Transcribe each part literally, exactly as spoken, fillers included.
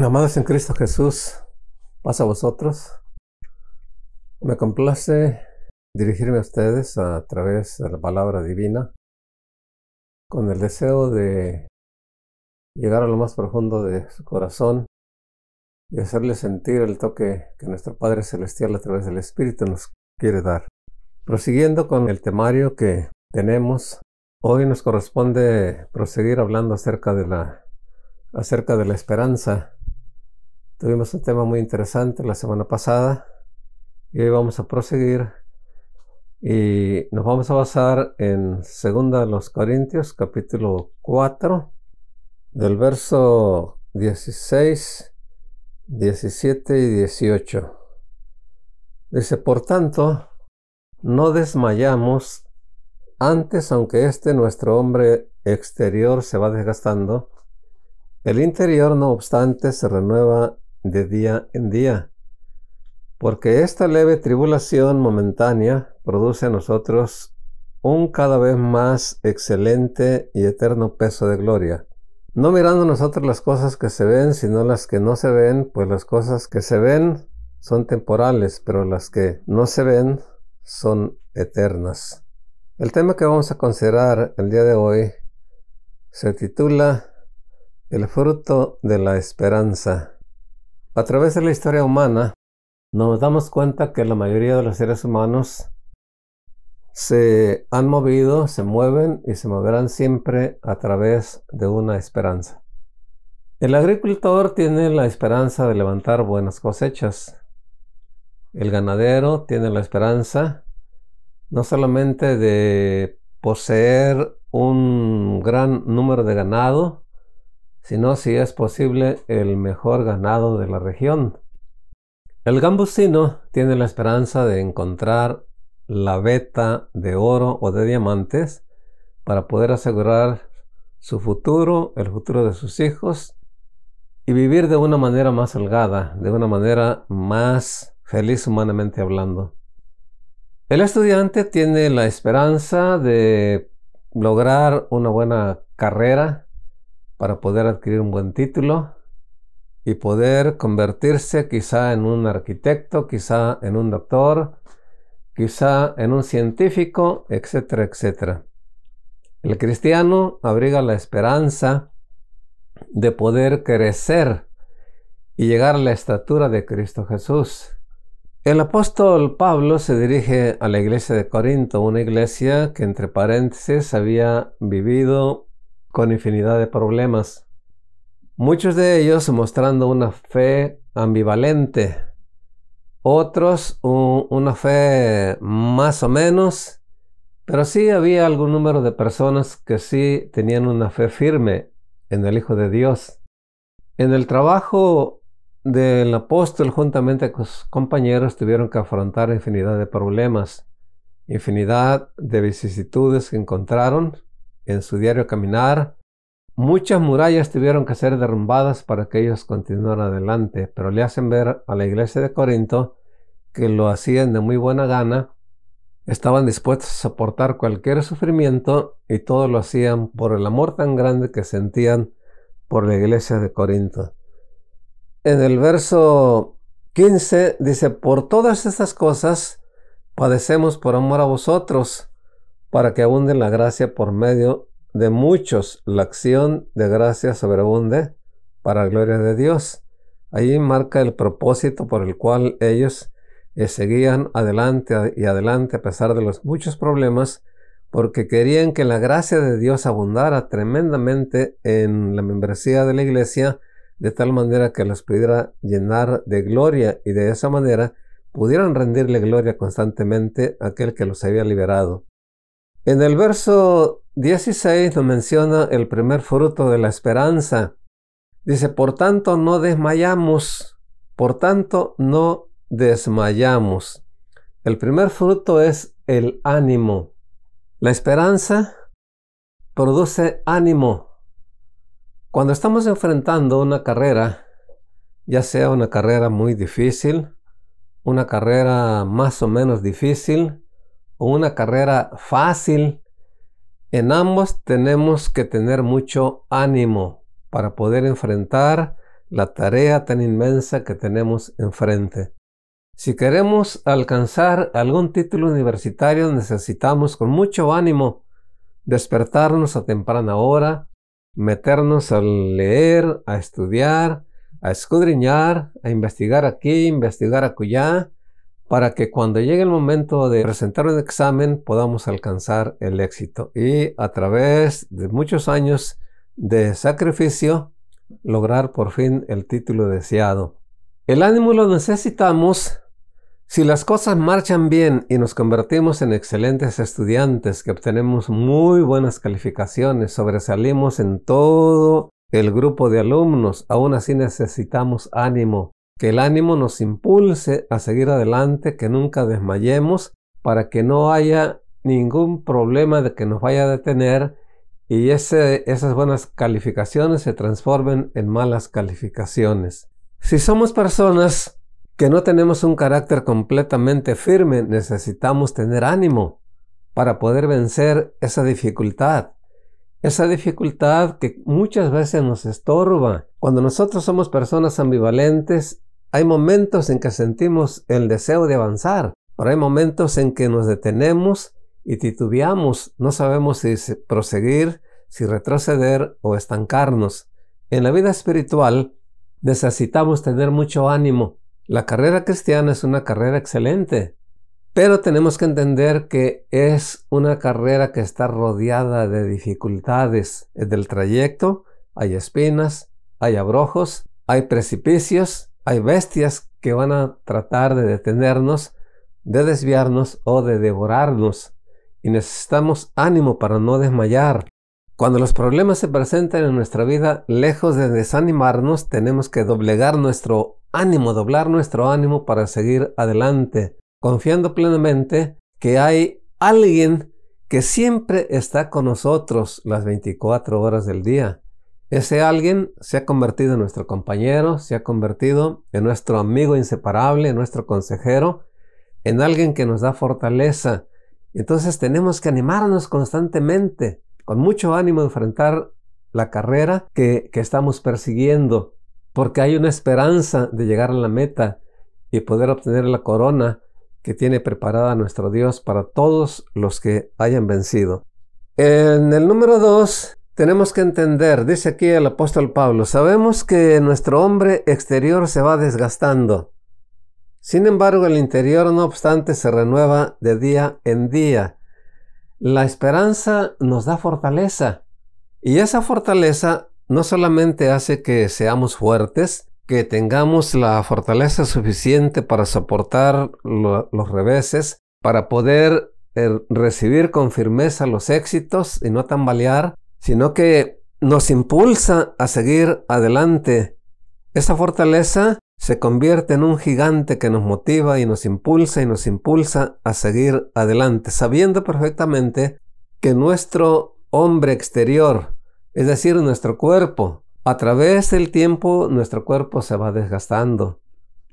Amados en Cristo Jesús, paz a vosotros. Me complace dirigirme a ustedes a través de la palabra divina con el deseo de llegar a lo más profundo de su corazón y hacerles sentir el toque que nuestro Padre Celestial a través del Espíritu nos quiere dar. Prosiguiendo con el temario que tenemos, hoy nos corresponde proseguir hablando acerca de la, acerca de la esperanza. Tuvimos un tema muy interesante la semana pasada y hoy vamos a proseguir y nos vamos a basar en segunda de los Corintios capítulo cuatro del verso dieciséis, diecisiete y dieciocho. Dice: por tanto, no desmayamos, antes aunque este nuestro hombre exterior se va desgastando, el interior no obstante se renueva de día en día, porque esta leve tribulación momentánea produce a nosotros un cada vez más excelente y eterno peso de gloria, no mirando nosotros las cosas que se ven, sino las que no se ven, pues las cosas que se ven son temporales, pero las que no se ven son eternas. El tema que vamos a considerar el día de hoy se titula El fruto de la esperanza. A través de la historia humana, nos damos cuenta que la mayoría de los seres humanos se han movido, se mueven y se moverán siempre a través de una esperanza. El agricultor tiene la esperanza de levantar buenas cosechas. El ganadero tiene la esperanza no solamente de poseer un gran número de ganado, sino, si es posible, el mejor ganado de la región. El gambusino tiene la esperanza de encontrar la veta de oro o de diamantes para poder asegurar su futuro, el futuro de sus hijos y vivir de una manera más holgada, de una manera más feliz humanamente hablando. El estudiante tiene la esperanza de lograr una buena carrera para poder adquirir un buen título y poder convertirse quizá en un arquitecto, quizá en un doctor, quizá en un científico, etcétera, etcétera. El cristiano abriga la esperanza de poder crecer y llegar a la estatura de Cristo Jesús. El apóstol Pablo se dirige a la iglesia de Corinto, una iglesia que, entre paréntesis, había vivido con infinidad de problemas, muchos de ellos mostrando una fe ambivalente, otros un, una fe más o menos, pero sí había algún número de personas que sí tenían una fe firme en el Hijo de Dios. En el trabajo del apóstol, juntamente con sus compañeros, tuvieron que afrontar infinidad de problemas, infinidad de vicisitudes que encontraron en su diario caminar. Muchas murallas tuvieron que ser derrumbadas para que ellos continuaran adelante, pero le hacen ver a la iglesia de Corinto que lo hacían de muy buena gana, estaban dispuestos a soportar cualquier sufrimiento y todo lo hacían por el amor tan grande que sentían por la iglesia de Corinto. En el verso quince dice: por todas estas cosas padecemos por amor a vosotros, para que abunde la gracia por medio de muchos, la acción de gracia sobreabunde para la gloria de Dios. Allí marca el propósito por el cual ellos eh, seguían adelante y adelante a pesar de los muchos problemas, porque querían que la gracia de Dios abundara tremendamente en la membresía de la iglesia, de tal manera que los pudiera llenar de gloria y de esa manera pudieran rendirle gloria constantemente a aquel que los había liberado. En el verso dieciséis nos menciona el primer fruto de la esperanza. Dice: por tanto no desmayamos, por tanto no desmayamos. El primer fruto es el ánimo. La esperanza produce ánimo. Cuando estamos enfrentando una carrera, ya sea una carrera muy difícil, una carrera más o menos difícil, o una carrera fácil, en ambos tenemos que tener mucho ánimo para poder enfrentar la tarea tan inmensa que tenemos enfrente. Si queremos alcanzar algún título universitario, necesitamos con mucho ánimo despertarnos a temprana hora, meternos a leer, a estudiar, a escudriñar, a investigar aquí, investigar acullá, para que cuando llegue el momento de presentar un examen podamos alcanzar el éxito. Y a través de muchos años de sacrificio, lograr por fin el título deseado. El ánimo lo necesitamos si las cosas marchan bien y nos convertimos en excelentes estudiantes, que obtenemos muy buenas calificaciones, sobresalimos en todo el grupo de alumnos. Aún así necesitamos ánimo. Que el ánimo nos impulse a seguir adelante, que nunca desmayemos, para que no haya ningún problema de que nos vaya a detener y ese, esas buenas calificaciones se transformen en malas calificaciones. Si somos personas que no tenemos un carácter completamente firme, necesitamos tener ánimo para poder vencer esa dificultad. Esa dificultad que muchas veces nos estorba. Cuando nosotros somos personas ambivalentes, hay momentos en que sentimos el deseo de avanzar, pero hay momentos en que nos detenemos y titubeamos. No sabemos si proseguir, si retroceder o estancarnos. En la vida espiritual necesitamos tener mucho ánimo. La carrera cristiana es una carrera excelente, pero tenemos que entender que es una carrera que está rodeada de dificultades. En el trayecto hay espinas, hay abrojos, hay precipicios, hay bestias que van a tratar de detenernos, de desviarnos o de devorarnos. Y necesitamos ánimo para no desmayar. Cuando los problemas se presentan en nuestra vida, lejos de desanimarnos, tenemos que doblegar nuestro ánimo, doblar nuestro ánimo para seguir adelante, confiando plenamente que hay alguien que siempre está con nosotros las veinticuatro horas del día. Ese alguien se ha convertido en nuestro compañero, se ha convertido en nuestro amigo inseparable, en nuestro consejero, en alguien que nos da fortaleza. Entonces tenemos que animarnos constantemente, con mucho ánimo, a enfrentar la carrera que, que estamos persiguiendo, porque hay una esperanza de llegar a la meta y poder obtener la corona que tiene preparada nuestro Dios para todos los que hayan vencido. En el número dos, tenemos que entender, dice aquí el apóstol Pablo, sabemos que nuestro hombre exterior se va desgastando. Sin embargo, el interior, no obstante, se renueva de día en día. La esperanza nos da fortaleza. Y esa fortaleza no solamente hace que seamos fuertes, que tengamos la fortaleza suficiente para soportar lo, los reveses, para poder eh, recibir con firmeza los éxitos y no tambalear, sino que nos impulsa a seguir adelante. Esa fortaleza se convierte en un gigante que nos motiva y nos impulsa y nos impulsa a seguir adelante, sabiendo perfectamente que nuestro hombre exterior, es decir, nuestro cuerpo, a través del tiempo nuestro cuerpo se va desgastando,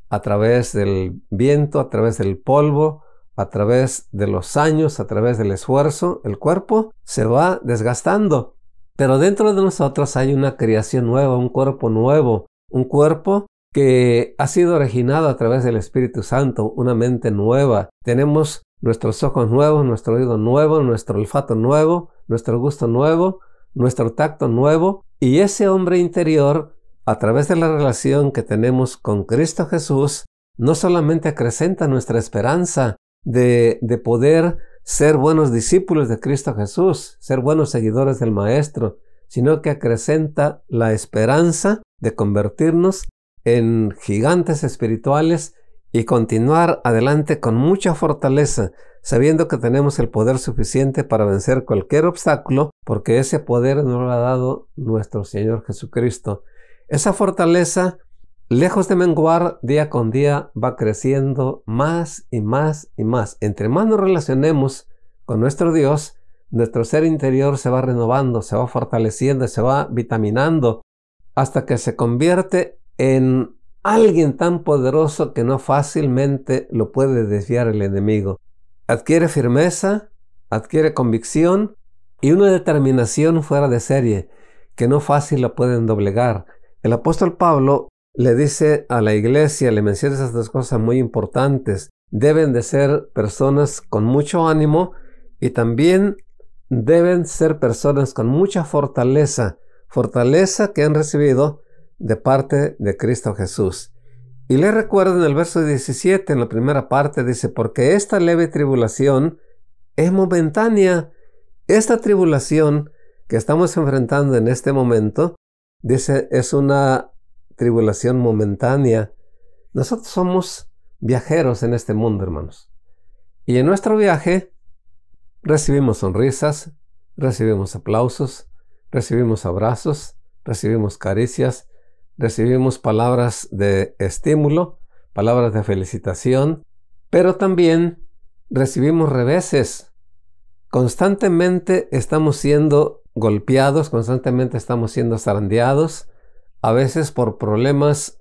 a través del viento, a través del polvo, a través de los años, a través del esfuerzo, el cuerpo se va desgastando. Pero dentro de nosotros hay una creación nueva, un cuerpo nuevo, un cuerpo que ha sido originado a través del Espíritu Santo, una mente nueva. Tenemos nuestros ojos nuevos, nuestro oído nuevo, nuestro olfato nuevo, nuestro gusto nuevo, nuestro tacto nuevo. Y ese hombre interior, a través de la relación que tenemos con Cristo Jesús, no solamente acrecenta nuestra esperanza de, de poder ser buenos discípulos de Cristo Jesús, ser buenos seguidores del Maestro, sino que acrecenta la esperanza de convertirnos en gigantes espirituales y continuar adelante con mucha fortaleza, sabiendo que tenemos el poder suficiente para vencer cualquier obstáculo, porque ese poder nos lo ha dado nuestro Señor Jesucristo. Esa fortaleza, lejos de menguar, día con día va creciendo más y más y más. Entre más nos relacionemos con nuestro Dios, nuestro ser interior se va renovando, se va fortaleciendo, se va vitaminando, hasta que se convierte en alguien tan poderoso que no fácilmente lo puede desviar el enemigo. Adquiere firmeza, adquiere convicción y una determinación fuera de serie que no fácil la pueden doblegar. El apóstol Pablo le dice a la iglesia, le menciona esas dos cosas muy importantes. Deben de ser personas con mucho ánimo y también deben ser personas con mucha fortaleza, fortaleza que han recibido de parte de Cristo Jesús. Y le recuerdo en el verso diecisiete, en la primera parte, dice, porque esta leve tribulación es momentánea. Esta tribulación que estamos enfrentando en este momento, dice, es una tribulación momentánea. Nosotros somos viajeros en este mundo, hermanos. Y en nuestro viaje recibimos sonrisas, recibimos aplausos, recibimos abrazos, recibimos caricias, recibimos palabras de estímulo, palabras de felicitación, pero también recibimos reveses. Constantemente estamos siendo golpeados, constantemente estamos siendo zarandeados, a veces por problemas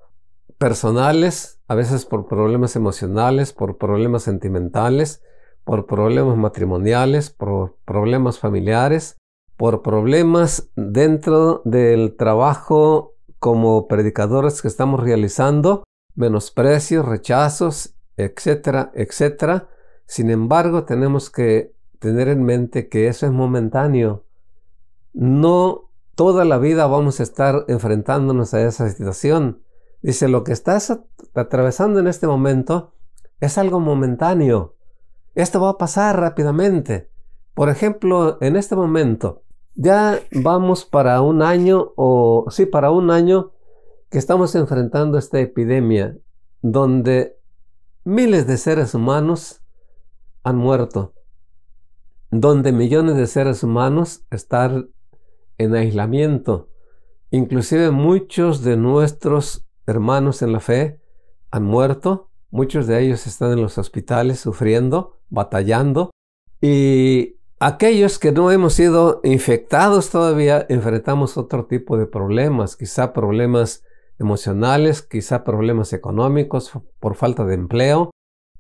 personales, a veces por problemas emocionales, por problemas sentimentales, por problemas matrimoniales, por problemas familiares, por problemas dentro del trabajo como predicadores que estamos realizando, menosprecios, rechazos, etcétera, etcétera. Sin embargo, tenemos que tener en mente que eso es momentáneo. No toda la vida vamos a estar enfrentándonos a esa situación. Dice, lo que estás at- atravesando en este momento es algo momentáneo. Esto va a pasar rápidamente. Por ejemplo, en este momento, ya vamos para un año, o sí, para un año que estamos enfrentando esta epidemia, donde miles de seres humanos han muerto, donde millones de seres humanos están en aislamiento. Inclusive muchos de nuestros hermanos en la fe han muerto, muchos de ellos están en los hospitales sufriendo, batallando, y aquellos que no hemos sido infectados todavía enfrentamos otro tipo de problemas, quizá problemas emocionales, quizá problemas económicos por falta de empleo.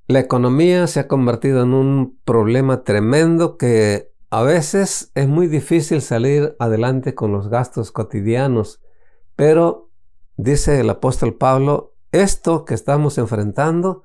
La economía se ha convertido en un problema tremendo que a veces es muy difícil salir adelante con los gastos cotidianos, pero dice el apóstol Pablo, esto que estamos enfrentando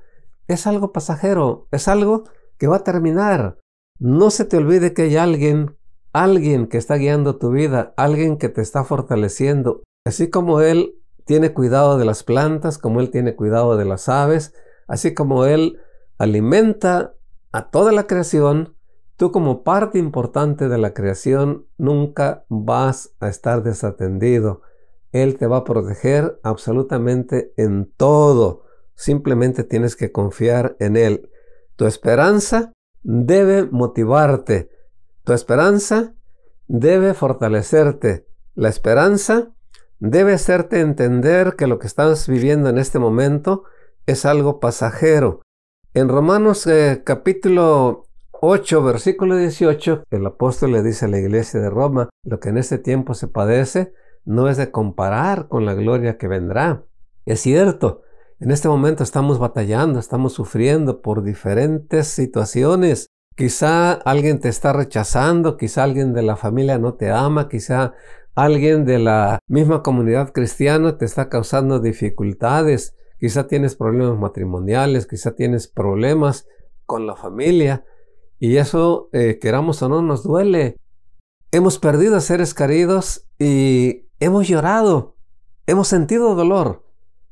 es algo pasajero, es algo que va a terminar. No se te olvide que hay alguien, alguien que está guiando tu vida, alguien que te está fortaleciendo. Así como Él tiene cuidado de las plantas, como Él tiene cuidado de las aves, así como Él alimenta a toda la creación, tú como parte importante de la creación nunca vas a estar desatendido. Él te va a proteger absolutamente en todo. Simplemente tienes que confiar en Él. Tu esperanza debe motivarte. Tu esperanza debe fortalecerte. La esperanza debe hacerte entender que lo que estás viviendo en este momento es algo pasajero. En Romanos eh, capítulo ocho, versículo dieciocho, el apóstol le dice a la iglesia de Roma, lo que en este tiempo se padece no es de comparar con la gloria que vendrá. Es cierto, en este momento estamos batallando, estamos sufriendo por diferentes situaciones. Quizá alguien te está rechazando, quizá alguien de la familia no te ama, quizá alguien de la misma comunidad cristiana te está causando dificultades. Quizá tienes problemas matrimoniales, quizá tienes problemas con la familia y eso, eh, queramos o no, nos duele. Hemos perdido a seres queridos y hemos llorado, hemos sentido dolor.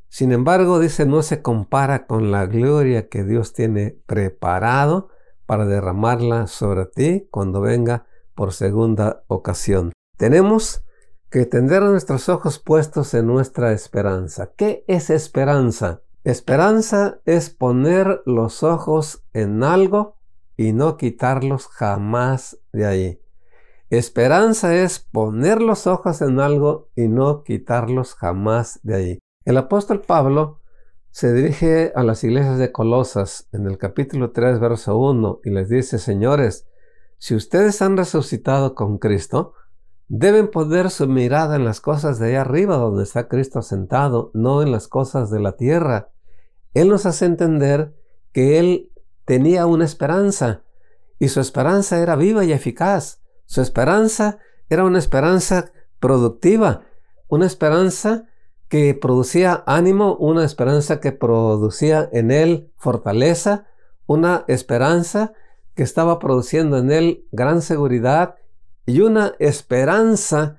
Sin embargo, dice, no se compara con la gloria que Dios tiene preparado para derramarla sobre ti cuando venga por segunda ocasión. Tenemos que tener nuestros ojos puestos en nuestra esperanza. ¿Qué es esperanza? Esperanza es poner los ojos en algo y no quitarlos jamás de ahí. Esperanza es poner los ojos en algo y no quitarlos jamás de ahí. El apóstol Pablo se dirige a las iglesias de Colosas en el capítulo tres, verso uno, y les dice, señores, si ustedes han resucitado con Cristo, deben poner su mirada en las cosas de allá arriba donde está Cristo sentado, no en las cosas de la tierra. Él nos hace entender que Él tenía una esperanza, y su esperanza era viva y eficaz. Su esperanza era una esperanza productiva, una esperanza que producía ánimo, una esperanza que producía en él fortaleza, una esperanza que estaba produciendo en él gran seguridad y una esperanza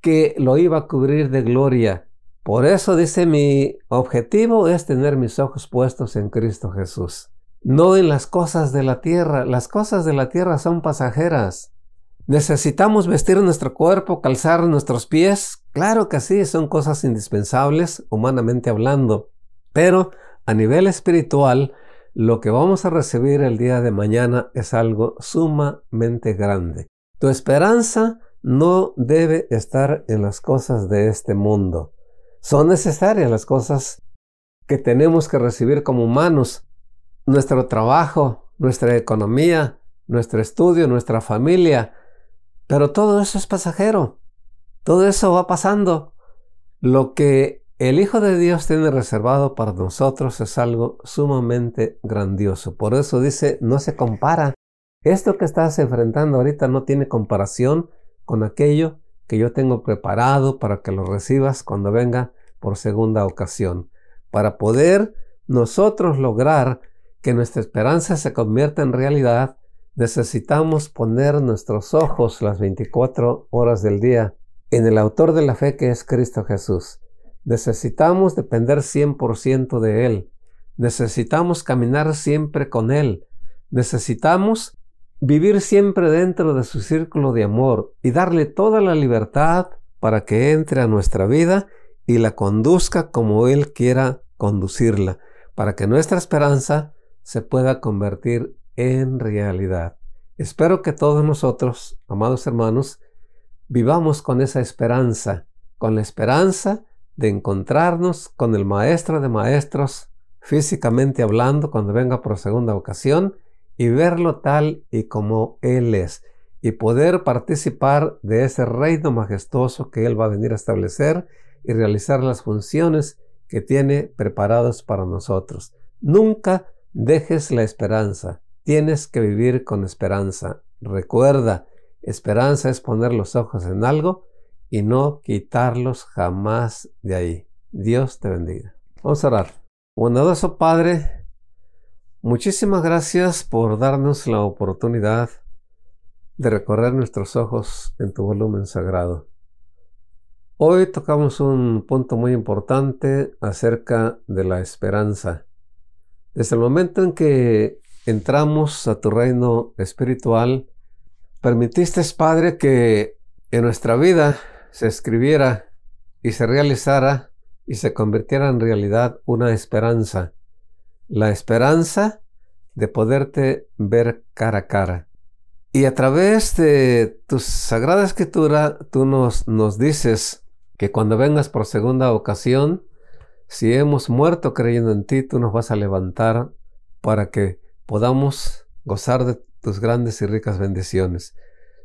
que lo iba a cubrir de gloria. Por eso dice, mi objetivo es tener mis ojos puestos en Cristo Jesús, no en las cosas de la tierra. Las cosas de la tierra son pasajeras. ¿Necesitamos vestir nuestro cuerpo, calzar nuestros pies? Claro que sí, son cosas indispensables humanamente hablando. Pero a nivel espiritual, lo que vamos a recibir el día de mañana es algo sumamente grande. Tu esperanza no debe estar en las cosas de este mundo. Son necesarias las cosas que tenemos que recibir como humanos. Nuestro trabajo, nuestra economía, nuestro estudio, nuestra familia. Pero todo eso es pasajero. Todo eso va pasando. Lo que el Hijo de Dios tiene reservado para nosotros es algo sumamente grandioso. Por eso dice, no se compara. Esto que estás enfrentando ahorita no tiene comparación con aquello que yo tengo preparado para que lo recibas cuando venga por segunda ocasión. Para poder nosotros lograr que nuestra esperanza se convierta en realidad, necesitamos poner nuestros ojos las veinticuatro horas del día en el autor de la fe, que es Cristo Jesús. Necesitamos depender cien por ciento de Él. Necesitamos caminar siempre con Él. Necesitamos vivir siempre dentro de su círculo de amor y darle toda la libertad para que entre a nuestra vida y la conduzca como Él quiera conducirla, para que nuestra esperanza se pueda convertir en realidad. Espero que todos nosotros, amados hermanos, vivamos con esa esperanza, con la esperanza de encontrarnos con el Maestro de Maestros, físicamente hablando, cuando venga por segunda ocasión, y verlo tal y como Él es, y poder participar de ese reino majestuoso que Él va a venir a establecer y realizar las funciones que tiene preparadas para nosotros. Nunca dejes la esperanza. Tienes que vivir con esperanza. Recuerda, esperanza es poner los ojos en algo y no quitarlos jamás de ahí. Dios te bendiga. Vamos a orar. Bondadoso Padre, muchísimas gracias por darnos la oportunidad de recorrer nuestros ojos en tu volumen sagrado. Hoy tocamos un punto muy importante acerca de la esperanza. Desde el momento en que entramos a tu reino espiritual, permitiste, Padre, que en nuestra vida se escribiera y se realizara y se convirtiera en realidad una esperanza. La esperanza de poderte ver cara a cara. Y a través de tu Sagrada Escritura, tú nos, nos dices que cuando vengas por segunda ocasión, si hemos muerto creyendo en ti, tú nos vas a levantar para que podamos gozar de tus grandes y ricas bendiciones.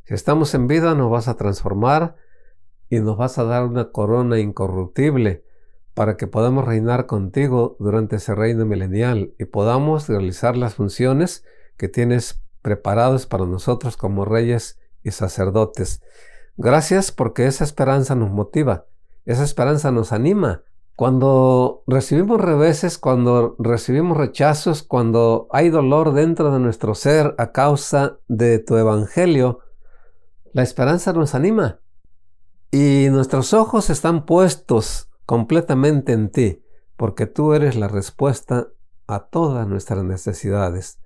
Si estamos en vida, nos vas a transformar y nos vas a dar una corona incorruptible para que podamos reinar contigo durante ese reino milenial y podamos realizar las funciones que tienes preparadas para nosotros como reyes y sacerdotes. Gracias, porque esa esperanza nos motiva, esa esperanza nos anima. Cuando recibimos reveses, cuando recibimos rechazos, cuando hay dolor dentro de nuestro ser a causa de tu evangelio, la esperanza nos anima. Y nuestros ojos están puestos completamente en ti, porque tú eres la respuesta a todas nuestras necesidades.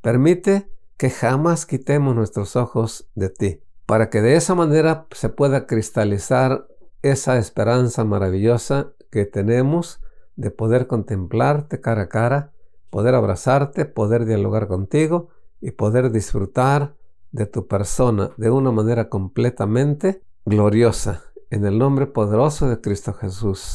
Permite que jamás quitemos nuestros ojos de ti, para que de esa manera se pueda cristalizar esa esperanza maravillosa que tenemos de poder contemplarte cara a cara, poder abrazarte, poder dialogar contigo y poder disfrutar de tu persona de una manera completamente gloriosa. En el nombre poderoso de Cristo Jesús.